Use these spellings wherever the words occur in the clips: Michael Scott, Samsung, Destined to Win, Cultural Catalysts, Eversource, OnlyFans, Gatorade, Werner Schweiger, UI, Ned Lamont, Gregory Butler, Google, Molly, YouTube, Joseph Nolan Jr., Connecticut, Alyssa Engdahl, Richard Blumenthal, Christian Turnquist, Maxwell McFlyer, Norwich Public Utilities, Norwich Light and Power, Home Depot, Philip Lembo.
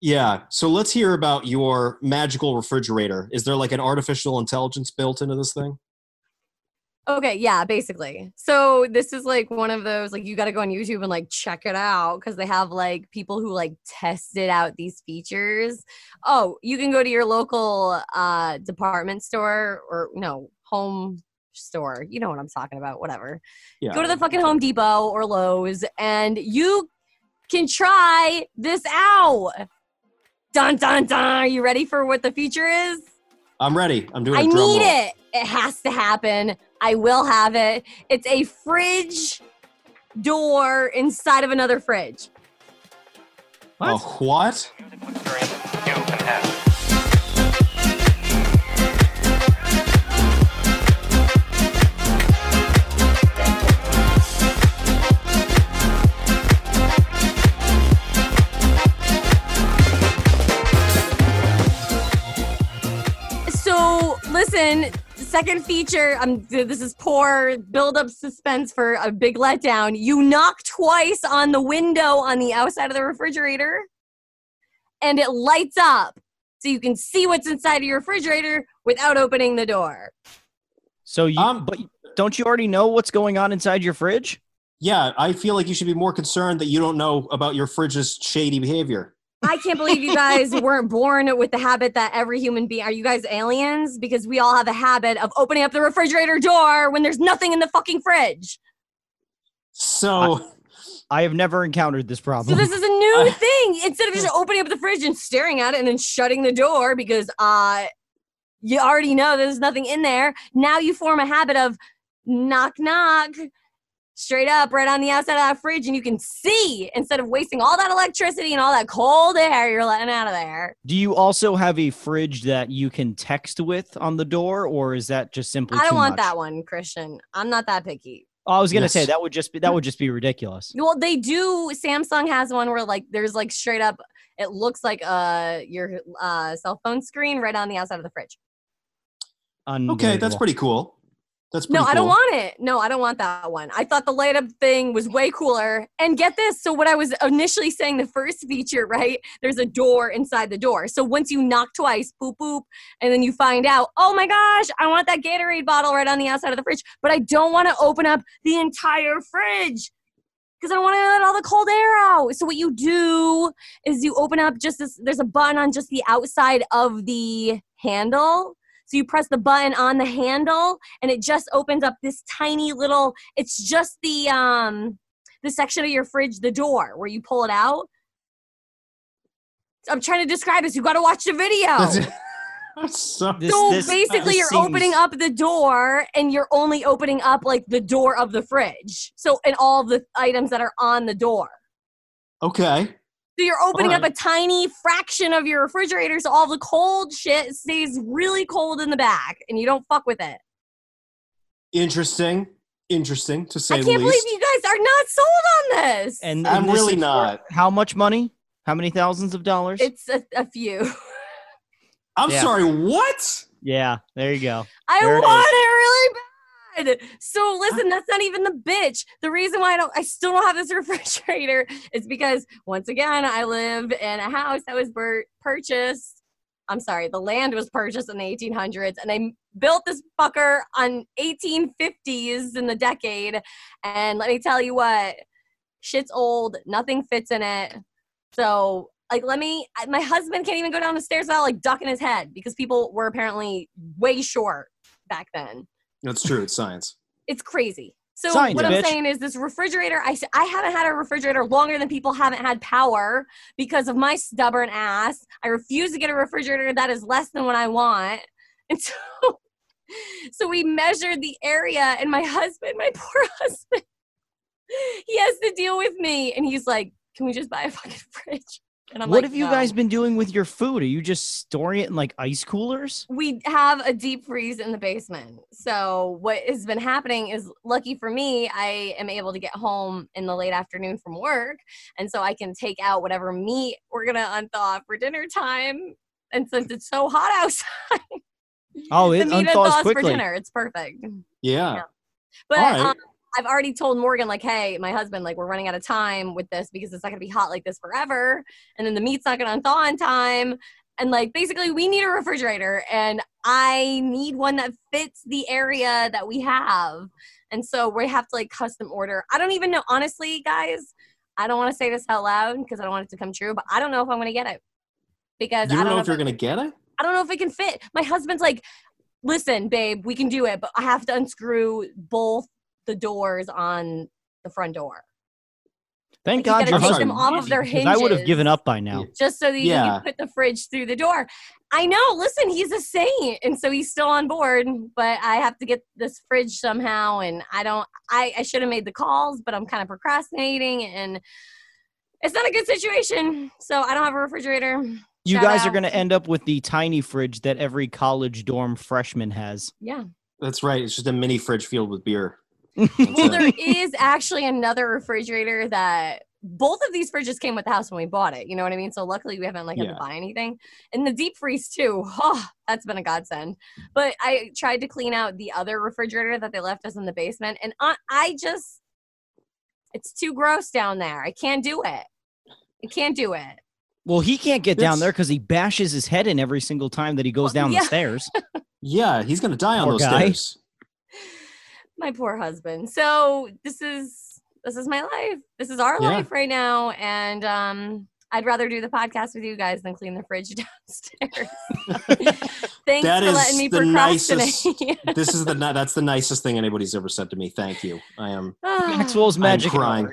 Yeah. So let's hear about your magical refrigerator. Is there like an artificial intelligence built into this thing? Okay. Yeah, basically. So this is like one of those, like you got to go on YouTube and like check it out because they have like people who like tested out these features. Oh, you can go to your local department store or no, home store. You know what I'm talking about. Whatever. Yeah. Go to the fucking Home Depot or Lowe's and you can try this out. Dun, dun, dun. You ready for what the feature is? I'm ready. I'm doing a drum roll. I need it. It has to happen. I will have it. It's a fridge door inside of another fridge. What? Oh, what? So, listen. Second feature, this is poor build-up suspense for a big letdown. You knock twice on the window on the outside of the refrigerator, and it lights up so you can see what's inside of your refrigerator without opening the door. So, but don't you already know what's going on inside your fridge? Yeah, I feel like you should be more concerned that you don't know about your fridge's shady behavior. I can't believe you guys weren't born with the habit that every human being... Are you guys aliens? Because we all have a habit of opening up the refrigerator door when there's nothing in the fucking fridge. So... I have never encountered this problem. So this is a new thing. Instead of just opening up the fridge and staring at it and then shutting the door because you already know there's nothing in there, now you form a habit of knock, knock, straight up right on the outside of that fridge and you can see instead of wasting all that electricity and all that cold air you're letting out of there. Do you also have a fridge that you can text with on the door or is that just simply too much? That one, Christian. I'm not that picky. Oh, I was going to say that would just be ridiculous. Well, they do. Samsung has one where like there's like straight up it looks like your cell phone screen right on the outside of the fridge. Okay, that's pretty cool. No, I don't want it. No, I don't want that one. I thought the light up thing was way cooler. And get this. So what I was initially saying, the first feature, right? There's a door inside the door. So once you knock twice, boop, boop, and then you find out, oh my gosh, I want that Gatorade bottle right on the outside of the fridge, but I don't want to open up the entire fridge because I don't want to let all the cold air out. So what you do is you open up just this, there's a button on just the outside of the handle. So you press the button on the handle and it just opens up this tiny little, it's just the section of your fridge, the door where you pull it out. I'm trying to describe this. You've got to watch the video. Basically, you're opening up the door and you're only opening up like the door of the fridge. So, and all the items that are on the door. Okay. So you're opening up a tiny fraction of your refrigerator so all the cold shit stays really cold in the back and you don't fuck with it. Interesting to say the least. I can't believe you guys are not sold on this. And I'm really not. How much money? How many thousands of dollars? It's a few. I'm sorry, what? Yeah, there you go. I want it really bad. So listen, that's not even the bitch. The reason why I still don't have this refrigerator is because once again, I live in a house that was purchased. I'm sorry, the land was purchased in the 1800s and I built this fucker on 1850s in the decade. And let me tell you what, shit's old, nothing fits in it. So like, my husband can't even go down the stairs without like ducking his head because people were apparently way short back then. That's true. It's science. It's crazy. So science, what I'm saying is this refrigerator, I haven't had a refrigerator longer than people haven't had power because of my stubborn ass. I refuse to get a refrigerator that is less than what I want. And so we measured the area and my poor husband, he has to deal with me. And he's like, can we just buy a fucking fridge? And I'm what have you guys been doing with your food? Are you just storing it in like ice coolers? We have a deep freeze in the basement. So what has been happening is, lucky for me, I am able to get home in the late afternoon from work. And so I can take out whatever meat we're going to unthaw for dinner time. And since it's so hot outside, it unthaws quickly. For dinner. It's perfect. Yeah. But I've already told Morgan, like, hey, my husband, like, we're running out of time with this because it's not going to be hot like this forever. And then the meat's not going to thaw in time. And, like, basically we need a refrigerator and I need one that fits the area that we have. And so we have to, like, custom order. I don't even know. Honestly, guys, I don't want to say this out loud because I don't want it to come true, but I don't know if I'm going to get it. Because I don't know if you're going to get it? I don't know if it can fit. My husband's like, listen, babe, we can do it, but I have to unscrew both the doors on the front door. Thank God you gotta take them off of their hinges. I would have given up by now. Just so that you can put the fridge through the door. I know. Listen, he's a saint, and so he's still on board. But I have to get this fridge somehow, and I don't. I should have made the calls, but I'm kind of procrastinating, and it's not a good situation. So I don't have a refrigerator. You guys are going to end up with the tiny fridge that every college dorm freshman has. Yeah, that's right. It's just a mini fridge filled with beer. Well, there is actually another refrigerator that both of these fridges came with the house when we bought it. You know what I mean? So luckily we haven't had to buy anything. And the deep freeze too. Oh, that's been a godsend. But I tried to clean out the other refrigerator that they left us in the basement. And I just, it's too gross down there. I can't do it. I can't do it. Well, he can't get down there because he bashes his head in every single time that he goes down the stairs. Yeah, he's going to die on those stairs. My poor husband. So this is my life. This is our life right now. And I'd rather do the podcast with you guys than clean the fridge downstairs. Thanks for letting me procrastinate. That's the nicest thing anybody's ever said to me. Thank you. I am Maxwell's magic.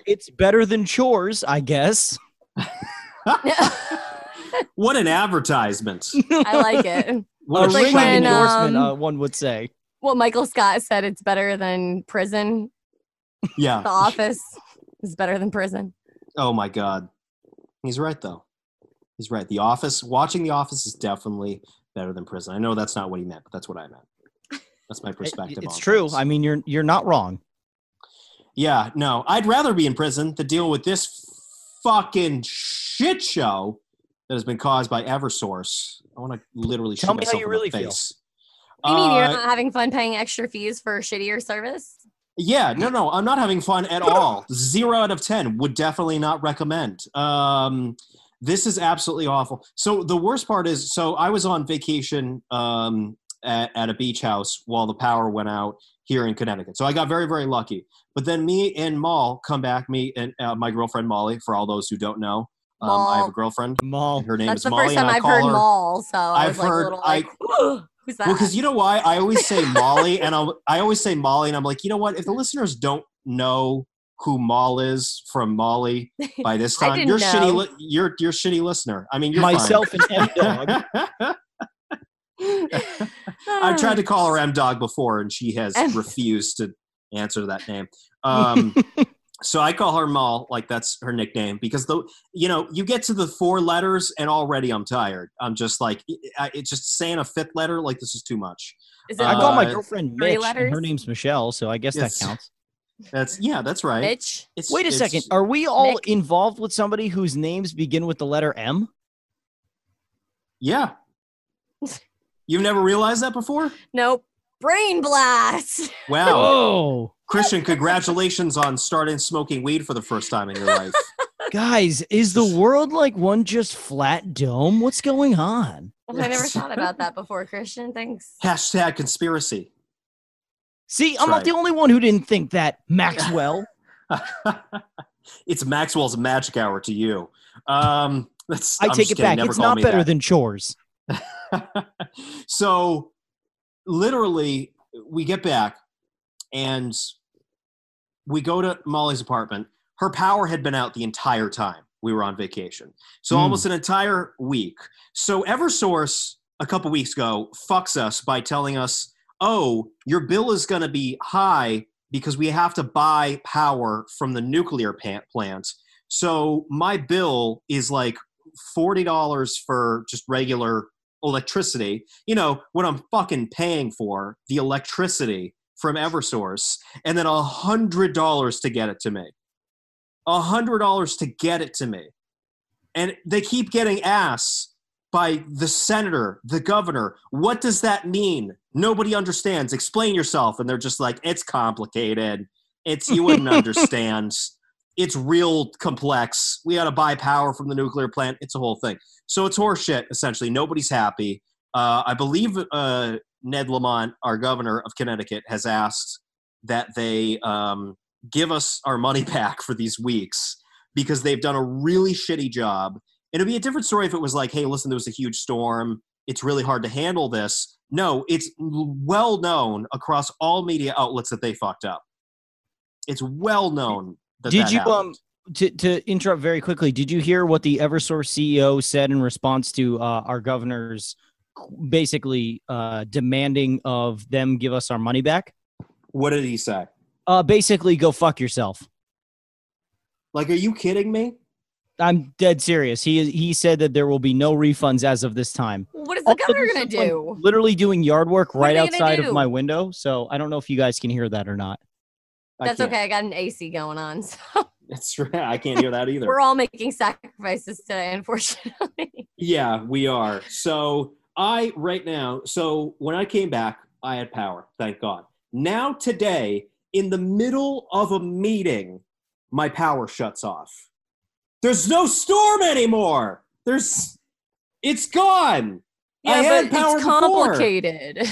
It's better than chores, I guess. What an advertisement. I like it. What a ringing endorsement, one would say. Well, Michael Scott said it's better than prison. Yeah. The Office is better than prison. Oh, my God. He's right, though. He's right. The Office, watching The Office is definitely better than prison. I know that's not what he meant, but that's what I meant. That's my perspective. It's true. I mean, you're not wrong. Yeah, no. I'd rather be in prison than deal with this fucking shit show that has been caused by Eversource. I want to literally shoot myself in the face. You mean you're not having fun paying extra fees for shittier service? Yeah, no, I'm not having fun at all. 0 out of 10 would definitely not recommend. This is absolutely awful. So the worst part is, I was on vacation at a beach house while the power went out here in Connecticut. So I got very, very lucky. But then me and Molly come back, me and my girlfriend Molly, for all those who don't know. I have a girlfriend. Molly. Her name is Molly. That's the first time I've heard Molly, so I was like a little like, who's that? Well, because you know why? I always say Molly, and I always say Molly, and I'm like, you know what? If the listeners don't know who Molly is from Molly by this time, you're shitty. You're shitty listener. I mean, you're myself fine. And M-Dog. I've tried to call her M-Dog before, and she has refused to answer that name. So I call her Molly, like that's her nickname, because you get to the 4 letters and already I'm tired. I'm just like, it's just saying a 5th letter, like this is too much. I call my girlfriend Mitch, and her name's Michelle, so I guess that counts. That's right. Mitch. Wait a second. Are we all involved with somebody whose names begin with the letter M? Yeah. You've never realized that before? Nope. Brain blast. Wow. Oh. Christian, congratulations on starting smoking weed for the first time in your life. Guys, is the world like one just flat dome? What's going on? Well, I never thought about that before, Christian. Thanks. # conspiracy. See, that's not the only one who didn't think that, Maxwell. It's Maxwell's magic hour to you. I take it back. It's not better than chores. So, literally, we get back. And we go to Molly's apartment. Her power had been out the entire time we were on vacation. So almost an entire week. So Eversource, a couple weeks ago, fucks us by telling us, oh, your bill is going to be high because we have to buy power from the nuclear plant. So my bill is like $40 for just regular electricity. You know, what I'm fucking paying for, the electricity from Eversource, and then $100 to get it to me. $100 to get it to me. And they keep getting asked by the senator, the governor, what does that mean? Nobody understands. Explain yourself. And they're just like, it's complicated. It's, you wouldn't understand. It's real complex. We had to buy power from the nuclear plant. It's a whole thing. So it's horseshit, essentially. Nobody's happy. I believe Ned Lamont, our governor of Connecticut, has asked that they give us our money back for these weeks because they've done a really shitty job. It'd be a different story if it was like, hey, listen, there was a huge storm. It's really hard to handle this. No, it's well known across all media outlets that they fucked up. It's well known. To interrupt very quickly, did you hear what the Eversource CEO said in response to our governor's basically demanding of them give us our money back? What did he say? Basically, go fuck yourself. Like, are you kidding me? I'm dead serious. He said that there will be no refunds as of this time. What is the governor going to do? Literally doing yard work right outside of my window. So I don't know if you guys can hear that or not. That's okay. I got an AC going on. So. That's right. I can't hear that either. We're all making sacrifices today, unfortunately. Yeah, we are. So when I came back, I had power. Thank God. Now today, in the middle of a meeting, my power shuts off. There's no storm anymore. It's gone. Yeah, I had power before. It's complicated.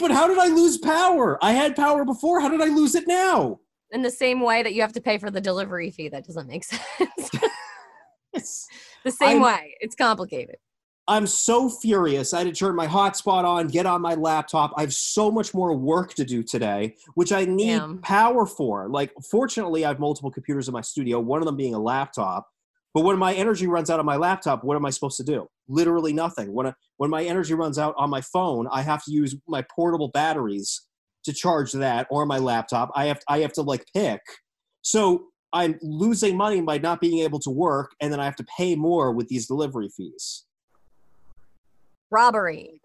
But how did I lose power? I had power before. How did I lose it now? In the same way that you have to pay for the delivery fee. That doesn't make sense. The same way. It's complicated. I'm so furious. I had to turn my hotspot on, get on my laptop. I have so much more work to do today, which I need power for. Like, fortunately, I have multiple computers in my studio, one of them being a laptop. But when my energy runs out on my laptop, what am I supposed to do? Literally nothing. When my energy runs out on my phone, I have to use my portable batteries to charge that or my laptop. I have to like pick. So I'm losing money by not being able to work, and then I have to pay more with these delivery fees. Robbery.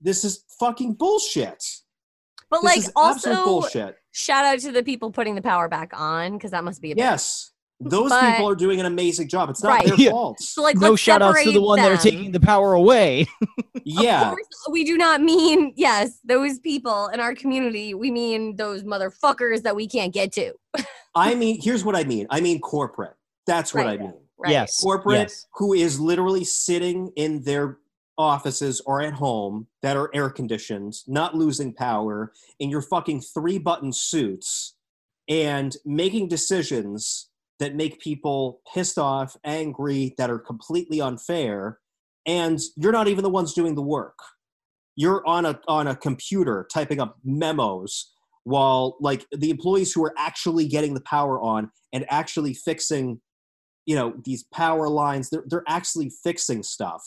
This is fucking bullshit. But like, also shout out to the people putting the power back on, because that must be a bit. Yes. Those people are doing an amazing job. It's not their fault. So like, no shout-outs to the one that are taking the power away. Yeah. Of course, we do not mean, yes, those people in our community. We mean those motherfuckers that we can't get to. I mean, here's what I mean. I mean corporate. That's what I mean. Right. Yes. Corporate who is literally sitting in their offices or at home that are air-conditioned, not losing power, in your fucking three-button suits and making decisions that make people pissed off, angry, that are completely unfair, and you're not even the ones doing the work. You're on a computer typing up memos while, like, the employees who are actually getting the power on and actually fixing, you know, these power lines, they're actually fixing stuff.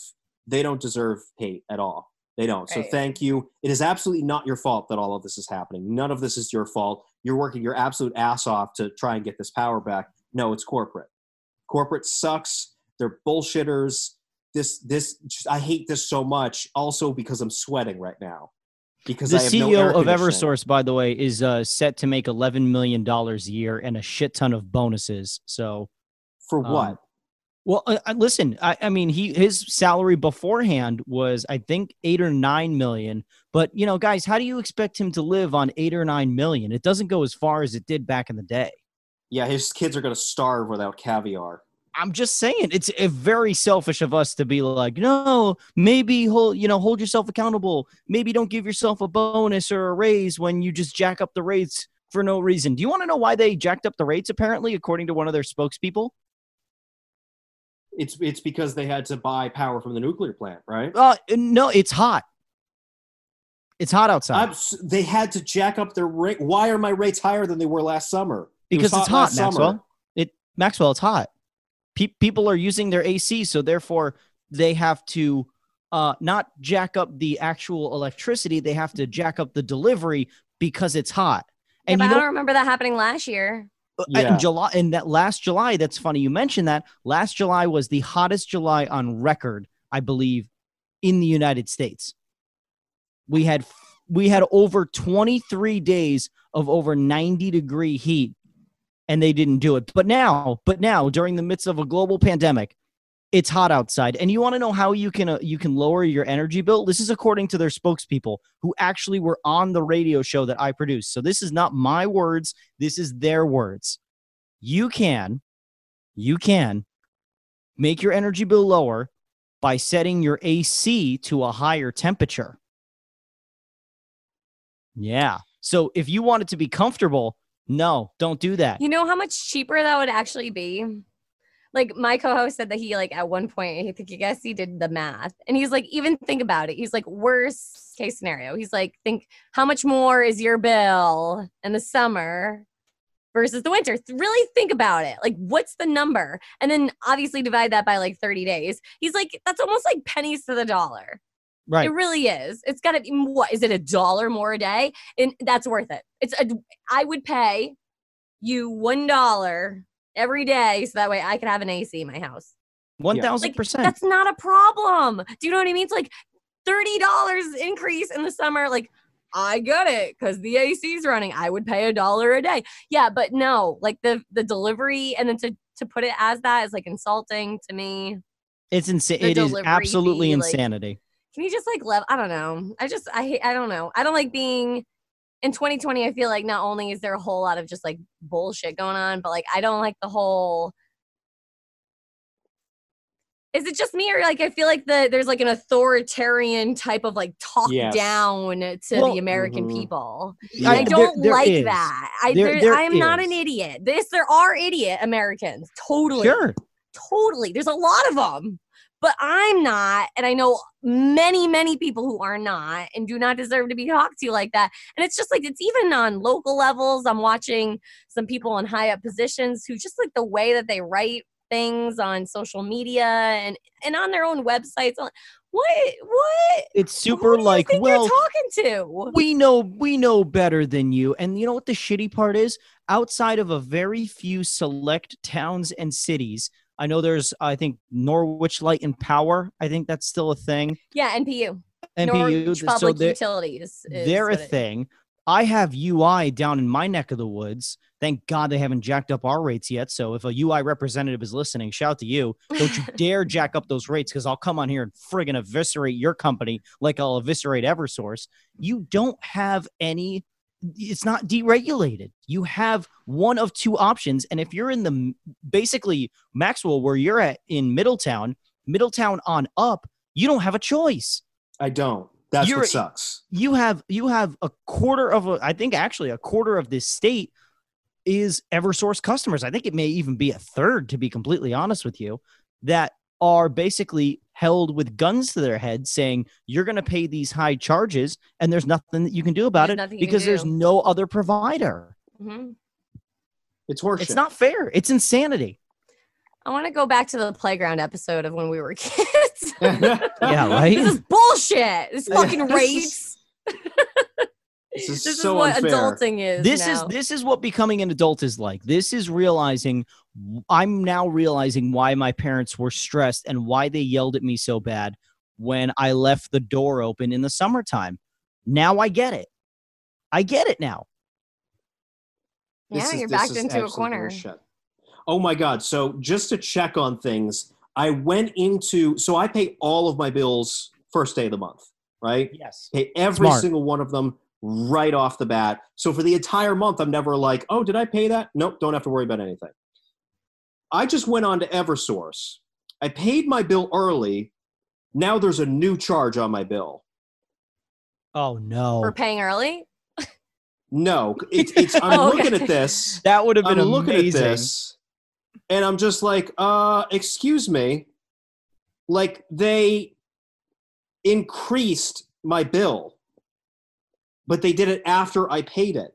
They don't deserve hate at all. They don't. Right. So thank you. It is absolutely not your fault that all of this is happening. None of this is your fault. You're working your absolute ass off to try and get this power back. No, it's corporate. Corporate sucks. They're bullshitters. I hate this so much. Also, because I'm sweating right now. Because the CEO of Eversource, by the way, is set to make $11 million a year and a shit ton of bonuses. So, for what? Well, listen. I mean, his salary beforehand was, I think, $8 or $9 million. But you know, guys, how do you expect him to live on $8 or $9 million? It doesn't go as far as it did back in the day. Yeah, his kids are going to starve without caviar. I'm just saying, it's very selfish of us to be like, no, maybe hold yourself accountable. Maybe don't give yourself a bonus or a raise when you just jack up the rates for no reason. Do you want to know why they jacked up the rates, apparently, according to one of their spokespeople? It's because they had to buy power from the nuclear plant, right? No, it's hot. It's hot outside. They had to jack up their rate. Why are my rates higher than they were last summer? Because it's hot, Maxwell. Maxwell, it's hot. People are using their AC, so therefore they have to not jack up the actual electricity. They have to jack up the delivery because it's hot. And yeah, but I don't remember that happening last year. Yeah. Last July, that's funny you mentioned that. Last July was the hottest July on record, I believe, in the United States. We had over 23 days of over 90-degree heat. And they didn't do it. But now, during the midst of a global pandemic, It's hot outside. And you want to know how you can lower your energy bill? This is according to their spokespeople who actually were on the radio show that I produced. So this is not my words. This is their words. You can make your energy bill lower by setting your AC to a higher temperature. Yeah. So if you want it to be comfortable, no, don't do that. You know how much cheaper that would actually be? Like my co-host said that he like at one point, I guess he did the math and he's like, even think about it. He's like, worst case scenario. He's like, think how much more is your bill in the summer versus the winter. Really think about it. Like what's the number? And then obviously divide that by like 30 days. He's like, that's almost like pennies to the dollar. Right. It really is. It's got to be, what is it, $1 more a day? And that's worth it. I would pay you $1 every day so that way I could have an AC in my house. 1,000%. Like, that's not a problem. Do you know what I mean? It's like $30 increase in the summer. Like, I get it because the AC is running. I would pay $1 a day. Yeah, but no, like the delivery and then to put it as that is like insulting to me. It's insane. It is absolutely insanity. Like, can you just like love? I don't know. I don't know. I don't like being in 2020. I feel like not only is there a whole lot of just like bullshit going on, but like, I don't like the whole, is it just me or like, I feel like there's like an authoritarian type of like talk down to the American people. Yeah. I don't like that. I am not an idiot. There are idiot Americans. Totally. Sure. Totally. There's a lot of them. But I'm not, and I know many, many people who are not and do not deserve to be talked to like that. And it's just like, it's even on local levels. I'm watching some people in high up positions who just like the way that they write things on social media and on their own websites. What? It's super like, well, talking to? We know better than you. And you know what the shitty part is? Outside of a very few select towns and cities, I know there's, I think, Norwich Light and Power. I think that's still a thing. Yeah, NPU. Norwich Public Utilities. They're a thing. I have UI down in my neck of the woods. Thank God they haven't jacked up our rates yet. So if a UI representative is listening, shout to you. Don't you dare jack up those rates because I'll come on here and friggin' eviscerate your company like I'll eviscerate Eversource. You don't have any... It's not deregulated. You have one of two options. And if you're in the basically Maxwell, where you're at in Middletown on up, you don't have a choice. I don't. That's what sucks. You have I think actually a quarter of this state is Eversource customers. I think it may even be a third, to be completely honest with you, that are basically held with guns to their head saying, you're going to pay these high charges and there's nothing that you can do about it because there's no other provider. Mm-hmm. It's horseshit. It's not fair. It's insanity. I want to go back to the playground episode of when we were kids. Yeah, right? This is bullshit. This fucking race. This is what unfair. Adulting is. This is what becoming an adult is like. This is realizing I'm now realizing why my parents were stressed and why they yelled at me so bad when I left the door open in the summertime. Now I get it. I get it now. Yeah, you're backed into a corner. Bullshit. Oh my God. So just to check on things, I pay all of my bills first day of the month, right? Yes. Pay every single one of them right off the bat. So for the entire month, I'm never like, oh, did I pay that? Nope, don't have to worry about anything. I just went on to Eversource. I paid my bill early. Now there's a new charge on my bill. Oh, no. For paying early? No. I'm looking at this. That would have been amazing. At this, and I'm just like, excuse me. Like, they increased my bill, but they did it after I paid it.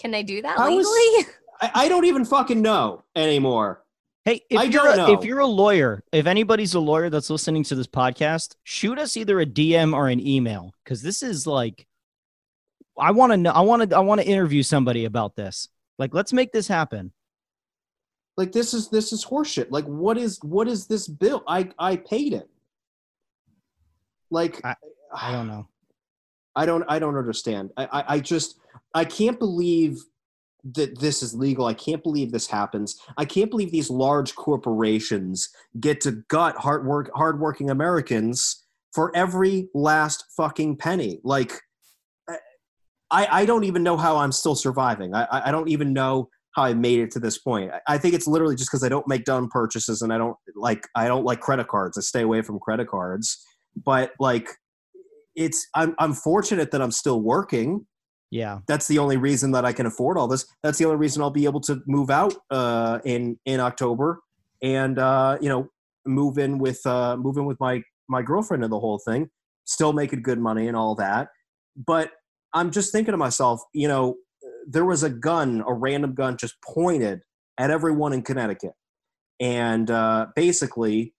Can they do that legally? I don't even fucking know anymore. Hey, if you're a lawyer, if anybody's a lawyer that's listening to this podcast, shoot us either a DM or an email. Because this is like, I want to know. I want to interview somebody about this. Like, let's make this happen. Like, this is horseshit. Like, what is this bill? I paid it. Like, I don't know. I don't understand. I can't believe that this is legal. I can't believe this happens. I can't believe these large corporations get to gut hardworking Americans for every last fucking penny. Like, I don't even know how I'm still surviving. I don't even know how I made it to this point. I think it's literally just because I don't make dumb purchases and I don't like credit cards. I stay away from credit cards. But like, I'm fortunate that I'm still working. Yeah. That's the only reason that I can afford all this. That's the only reason I'll be able to move out in October and move in with my girlfriend and the whole thing, still making good money and all that. But I'm just thinking to myself, you know, there was a random gun just pointed at everyone in Connecticut. And basically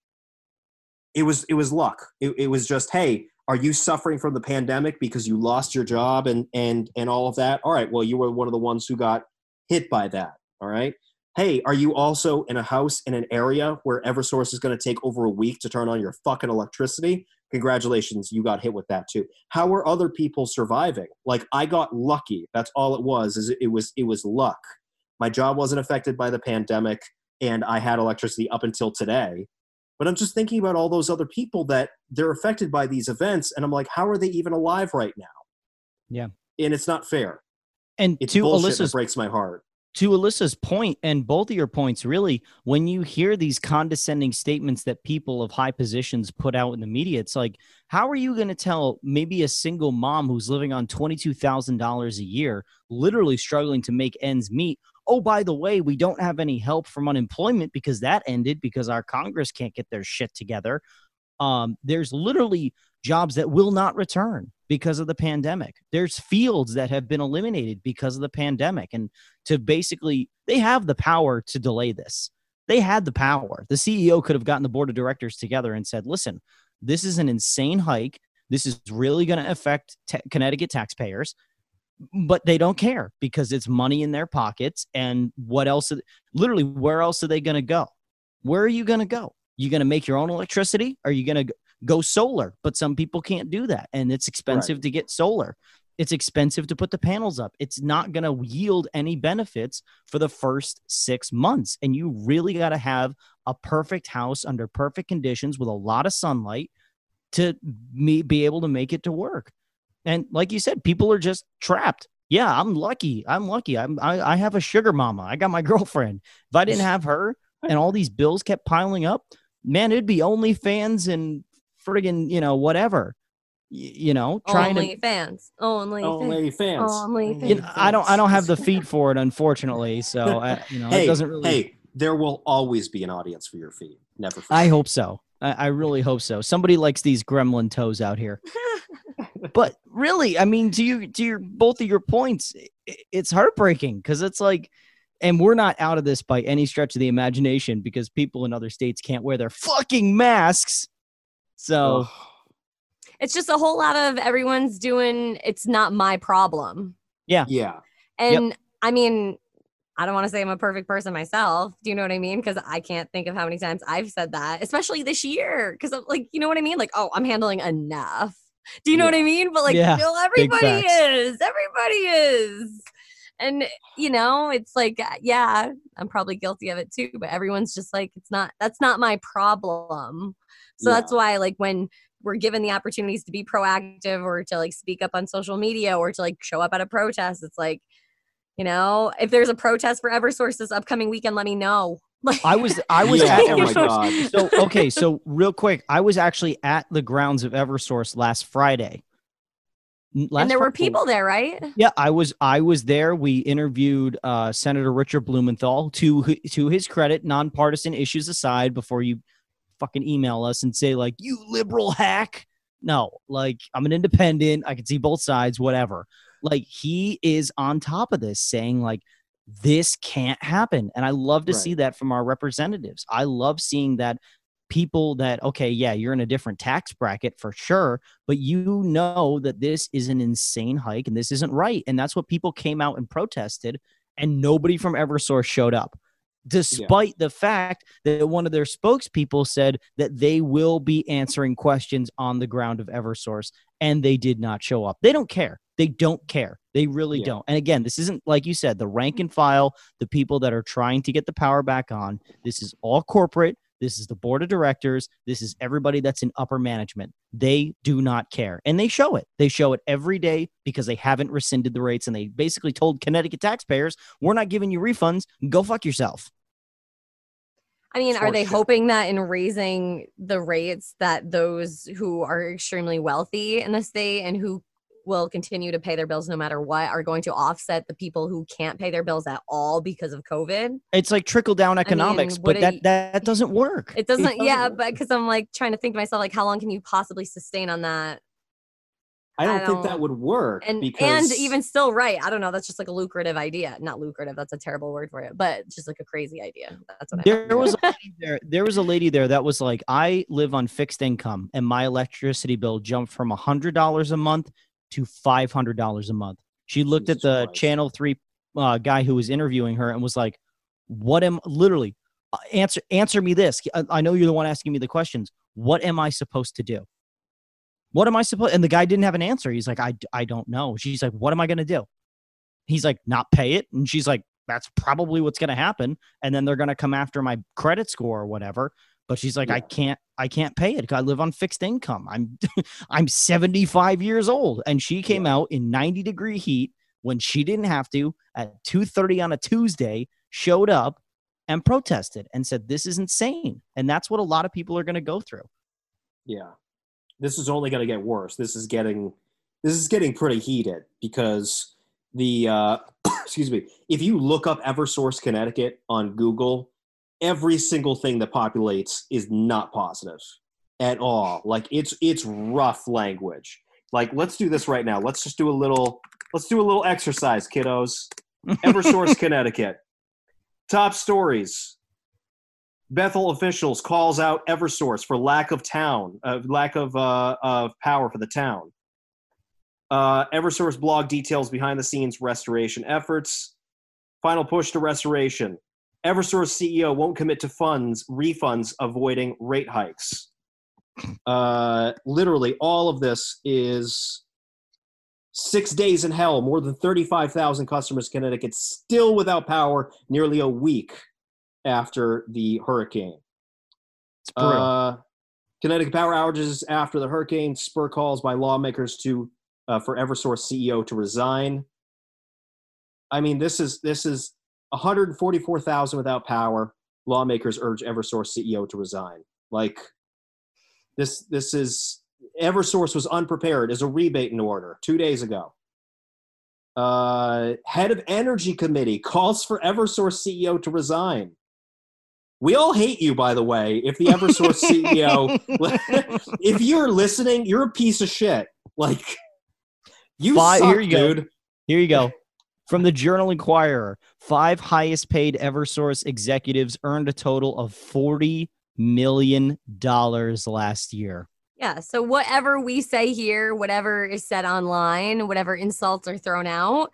it was luck. It was just, hey, are you suffering from the pandemic because you lost your job and all of that? All right, well, you were one of the ones who got hit by that, all right? Hey, are you also in a house in an area where Eversource is going to take over a week to turn on your fucking electricity? Congratulations, you got hit with that too. How are other people surviving? Like, I got lucky. That's all it was, is it was luck. My job wasn't affected by the pandemic, and I had electricity up until today. But I'm just thinking about all those other people that they're affected by these events. And I'm like, how are they even alive right now? Yeah. And it's not fair. And it's bullshit that breaks my heart. To Alyssa's point, and both of your points, really, when you hear these condescending statements that people of high positions put out in the media, it's like, how are you going to tell maybe a single mom who's living on $22,000 a year, literally struggling to make ends meet, oh, by the way, we don't have any help from unemployment because that ended because our Congress can't get their shit together. There's literally jobs that will not return because of the pandemic. There's fields that have been eliminated because of the pandemic. And to basically, they have the power to delay this. They had the power. The CEO could have gotten the board of directors together and said, listen, this is an insane hike. This is really going to affect Connecticut taxpayers. But they don't care because it's money in their pockets. And what else? Literally, where else are they going to go? Where are you going to go? You going to make your own electricity? Are you going to go solar? But some people can't do that. And it's expensive to get solar. It's expensive to put the panels up. It's not going to yield any benefits for the first 6 months. And you really got to have a perfect house under perfect conditions with a lot of sunlight to be able to make it to work. And like you said, people are just trapped. Yeah, I'm lucky. I have a sugar mama. I got my girlfriend. If I didn't have her and all these bills kept piling up, man, it'd be OnlyFans and friggin', whatever. OnlyFans. I don't have the feed for it, unfortunately. So it doesn't really. Hey, there will always be an audience for your feed. Never. I hope so. I really hope so. Somebody likes these gremlin toes out here. But really, I mean, to your both of your points, it's heartbreaking because it's like, and we're not out of this by any stretch of the imagination because people in other states can't wear their fucking masks. So it's just a whole lot of everyone's doing. It's not my problem. Yeah. Yeah. And yep. I mean, I don't want to say I'm a perfect person myself. Do you know what I mean? Because I can't think of how many times I've said that, especially this year. Because I'm like, you know what I mean? Like, oh, I'm handling enough. Do you know what I mean? But like, still everybody is. Everybody is. And, it's like, yeah, I'm probably guilty of it too. But everyone's just like, that's not my problem. So that's why, like, when we're given the opportunities to be proactive or to like speak up on social media or to like show up at a protest, it's like, if there's a protest for Eversource this upcoming weekend, let me know. Like, I was at, oh my God. So real quick, I was actually at the grounds of Eversource last Friday. And there were people there, right? Yeah, I was there. We interviewed Senator Richard Blumenthal. To his credit, nonpartisan issues aside, before you fucking email us and say like, you liberal hack. No, like, I'm an independent. I can see both sides, whatever. Like, he is on top of this saying like, this can't happen. And I love to see that from our representatives. I love seeing that people that, okay, yeah, you're in a different tax bracket for sure, but you know that this is an insane hike and this isn't right. And that's what people came out and protested, and nobody from Eversource showed up, despite the fact that one of their spokespeople said that they will be answering questions on the ground of Eversource, and they did not show up. They don't care. They don't care. They really don't. And again, this isn't, like you said, the rank and file, the people that are trying to get the power back on. This is all corporate. This is the board of directors. This is everybody that's in upper management. They do not care. And they show it. They show it every day because they haven't rescinded the rates. And they basically told Connecticut taxpayers, we're not giving you refunds. Go fuck yourself. I mean, are they hoping that in raising the rates that those who are extremely wealthy in the state and who will continue to pay their bills no matter what are going to offset the people who can't pay their bills at all because of COVID? It's like trickle down economics, that doesn't work. It doesn't work. But because I'm like trying to think to myself, like, how long can you possibly sustain on that? I don't think that would work. And even still, right. I don't know. That's just like a lucrative idea. Not lucrative. That's a terrible word for it, but just like a crazy idea. That's what There was a lady there that was like, I live on fixed income and my electricity bill jumped from $100 a month to $500 a month. She looked at the Channel 3 guy who was interviewing her and was like, answer me this. I know you're the one asking me the questions. What am I supposed to do? And the guy didn't have an answer. He's like, I don't know. She's like, what am I going to do? He's like, not pay it. And she's like, that's probably what's going to happen. And then they're going to come after my credit score or whatever. But she's like, I can't pay it. I live on fixed income. I'm 75 years old. And she came out in 90-degree heat when she didn't have to at 2:30 on a Tuesday, showed up and protested and said, this is insane. And that's what a lot of people are going to go through. Yeah. This is only going to get worse. This is getting pretty heated because excuse me, if you look up Eversource Connecticut on Google, every single thing that populates is not positive at all. Like it's rough language. Like, let's do this right now. Let's do a little exercise, kiddos. Eversource Connecticut. Top stories. Bethel officials calls out Eversource for lack of power for the town. Eversource blog details behind the scenes restoration efforts. Final push to restoration. Eversource CEO won't commit to refunds, avoiding rate hikes. Literally all of this is 6 days in hell. More than 35,000 customers in Connecticut still without power nearly a week after the hurricane. Connecticut power outages after the hurricane spur calls by lawmakers for Eversource CEO to resign. I mean, this is 144,000 without power. Lawmakers urge Eversource CEO to resign. Like this is Eversource was unprepared as a rebate in order 2 days ago. Head of Energy Committee calls for Eversource CEO to resign. We all hate you, by the way. If the Eversource CEO, if you're listening, you're a piece of shit. Like, you suck, dude. Here you go. From the Journal Inquirer, 5 highest-paid Eversource executives earned a total of $40 million last year. Yeah, so whatever we say here, whatever is said online, whatever insults are thrown out,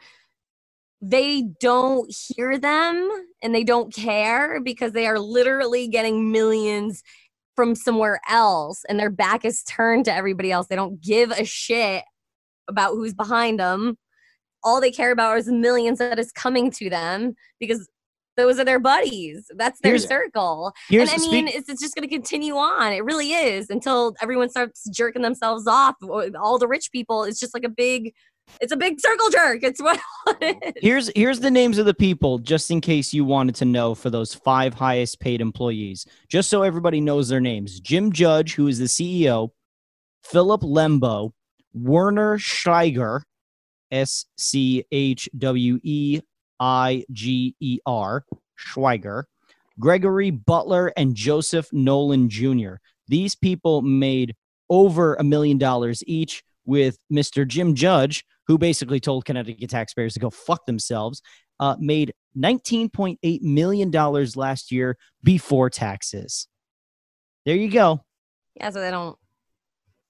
they don't hear them and they don't care because they are literally getting millions from somewhere else and their back is turned to everybody else. They don't give a shit about who's behind them. All they care about is the millions that is coming to them because those are their buddies. That's their circle. And I mean, it's just going to continue on. It really is until everyone starts jerking themselves off. All the rich people, it's just like a big circle jerk. It's what it is. Here's the names of the people, just in case you wanted to know, for those 5 highest paid employees, just so everybody knows their names. Jim Judge, who is the CEO, Philip Lembo, Werner Schweiger, SCHWEIGER, Schweiger, Gregory Butler, and Joseph Nolan Jr. These people made over $1 million each, with Mr. Jim Judge, who basically told Connecticut taxpayers to go fuck themselves, made $19.8 million last year before taxes. There you go. Yeah, so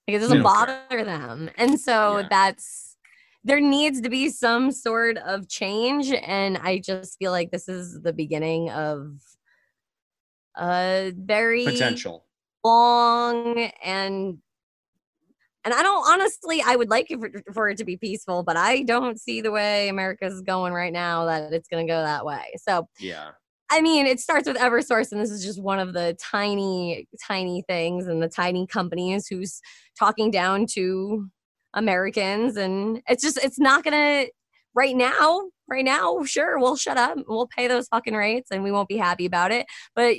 it doesn't bother them. And so there needs to be some sort of change, and I just feel like this is the beginning of a very long and And I don't, honestly, I would like it for it to be peaceful, but I don't see the way America's going right now that it's going to go that way. So, yeah. I mean, it starts with Eversource, and this is just one of the tiny, tiny things and the tiny companies who's talking down to Americans. And it's just, it's not going to, right now, sure, we'll shut up. We'll pay those fucking rates and we won't be happy about it. But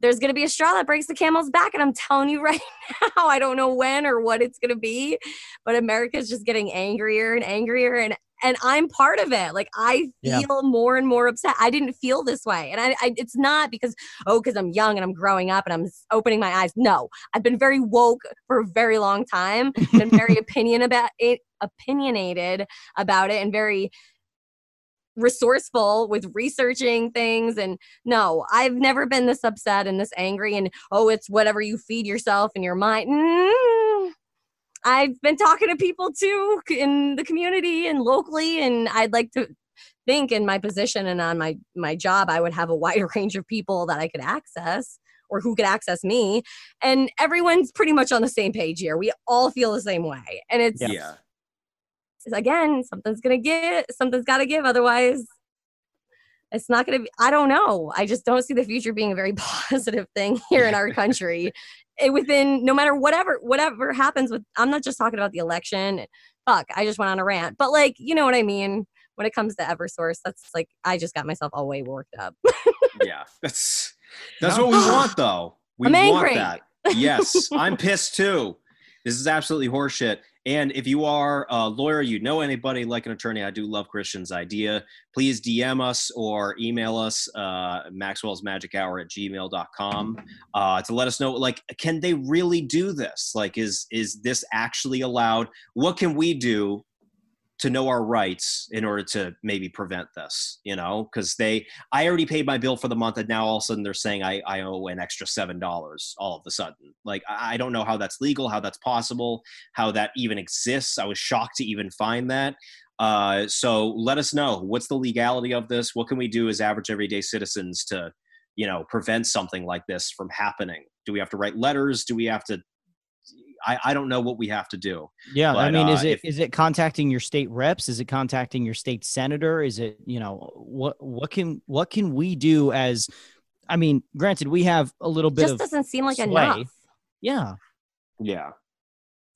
there's going to be a straw that breaks the camel's back. And I'm telling you right now, I don't know when or what it's going to be, but America's just getting angrier and angrier. And I'm part of it. Like, I feel more and more upset. I didn't feel this way. And I it's not because, because I'm young and I'm growing up and I'm opening my eyes. No, I've been very woke for a very long time. Been very opinionated about it and very resourceful with researching things. And no, I've never been this upset and this angry and, it's whatever you feed yourself and your mind. I've been talking to people too in the community and locally. And I'd like to think in my position and on my job, I would have a wider range of people that I could access or who could access me. And everyone's pretty much on the same page here. We all feel the same way. And it's, again, something's got to give. Otherwise, it's not going to be, I don't know. I just don't see the future being a very positive thing here in our country. No matter whatever happens with, I'm not just talking about the election. Fuck, I just went on a rant. But like, you know what I mean? When it comes to Eversource, that's like, I just got myself all way worked up. That's what we want though. We want that. Yes. I'm pissed too. This is absolutely horseshit. And if you are a lawyer, you know anybody like an attorney, I do love Christian's idea. Please DM us or email us maxwellsmagichour@gmail.com to let us know, like, can they really do this? Like, is this actually allowed? What can we do to know our rights in order to maybe prevent this, you know? Because I already paid my bill for the month, and now all of a sudden they're saying I owe an extra $7 all of a sudden. Like, I don't know how that's legal, how that's possible, how that even exists. I was shocked to even find that. So let us know, what's the legality of this? What can we do as average everyday citizens to, you know, prevent something like this from happening? Do we have to write letters? Do we have to, I don't know what we have to do. Yeah. But, I mean, is it contacting your state reps? Is it contacting your state senator? Is it, you know, what can we do as, I mean, granted, we have a little bit of, just doesn't seem like enough. Yeah. Yeah.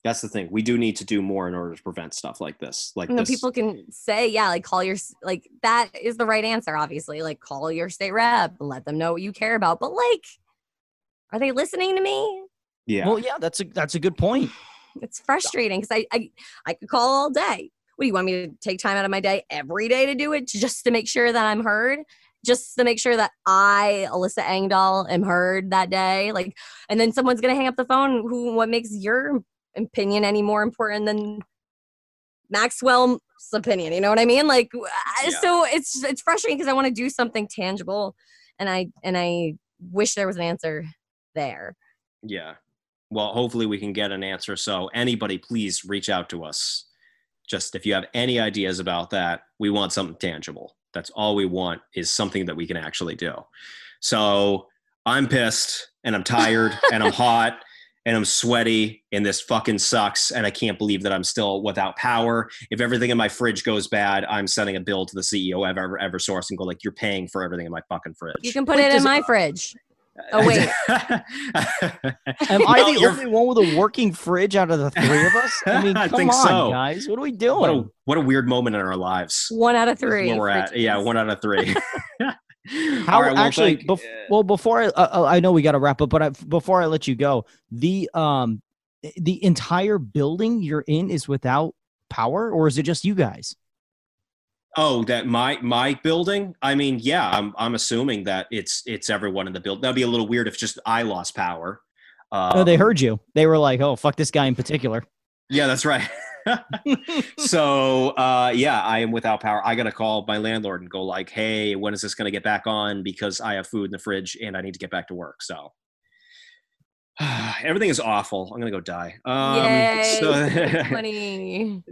That's the thing. We do need to do more in order to prevent stuff like this. Like, you know, people can say, that is the right answer. Obviously, like, call your state rep, let them know what you care about. But like, are they listening to me? Yeah. Well, yeah, that's a good point. It's frustrating because I could call all day. What do you want me to take time out of my day every day to do it, just to make sure that I'm heard, just to make sure that I, Alyssa Engdahl, am heard that day? Like, and then someone's gonna hang up the phone. What makes your opinion any more important than Maxwell's opinion? You know what I mean? Like, So it's frustrating because I want to do something tangible, and I wish there was an answer there. Yeah. Well, hopefully we can get an answer. So anybody, please reach out to us. Just if you have any ideas about that, we want something tangible. That's all we want, is something that we can actually do. So I'm pissed and I'm tired and I'm hot and I'm sweaty and this fucking sucks. And I can't believe that I'm still without power. If everything in my fridge goes bad, I'm sending a bill to the CEO of Eversource and go like, you're paying for everything in my fucking fridge. You can put it in my fridge. Oh, wait. Am I the only one with a working fridge out of the three of us? I mean, come on, guys. What are we doing? What a weird moment in our lives. One out of three. Where we're at. Yeah, one out of three. How right, actually, before I know we got to wrap up, but before I let you go, the entire building you're in is without power, or is it just you guys? Oh, that my building? I mean, yeah, I'm assuming that it's everyone in the building. That'd be a little weird if just I lost power. No, they heard you. They were like, "Oh, fuck this guy in particular." Yeah, that's right. So, I am without power. I got to call my landlord and go like, "Hey, when is this going to get back on? Because I have food in the fridge and I need to get back to work." So, everything is awful. I'm going to go die. Yay, so funny.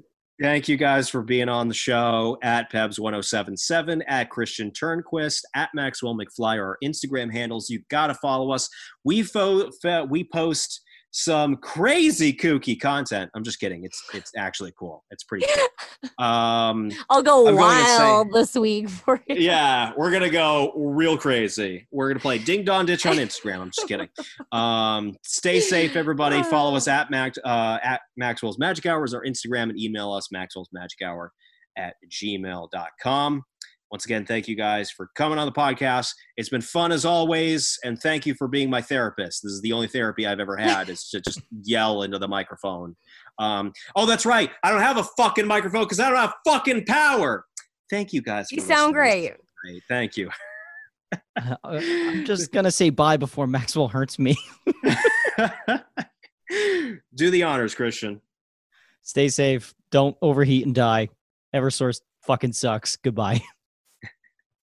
Thank you guys for being on the show. At Pebs1077, at Christian Turnquist, at Maxwell McFlyer, our Instagram handles. You got to follow us. We post some crazy kooky content. I'm just kidding. It's actually cool. It's pretty cool. I'll go wild this week for you. Yeah, we're going to go real crazy. We're going to play Ding Dong Ditch on Instagram. I'm just kidding. Stay safe, everybody. Follow us at Maxwell's Magic Hour is our Instagram, and email us maxwellsmagichour@gmail.com. Once again, thank you guys for coming on the podcast. It's been fun as always, and thank you for being my therapist. This is the only therapy I've ever had, is to just yell into the microphone. Oh, that's right. I don't have a fucking microphone because I don't have fucking power. Thank you guys. You sound great. Thank you. I'm just going to say bye before Maxwell hurts me. Do the honors, Christian. Stay safe. Don't overheat and die. Eversource fucking sucks. Goodbye.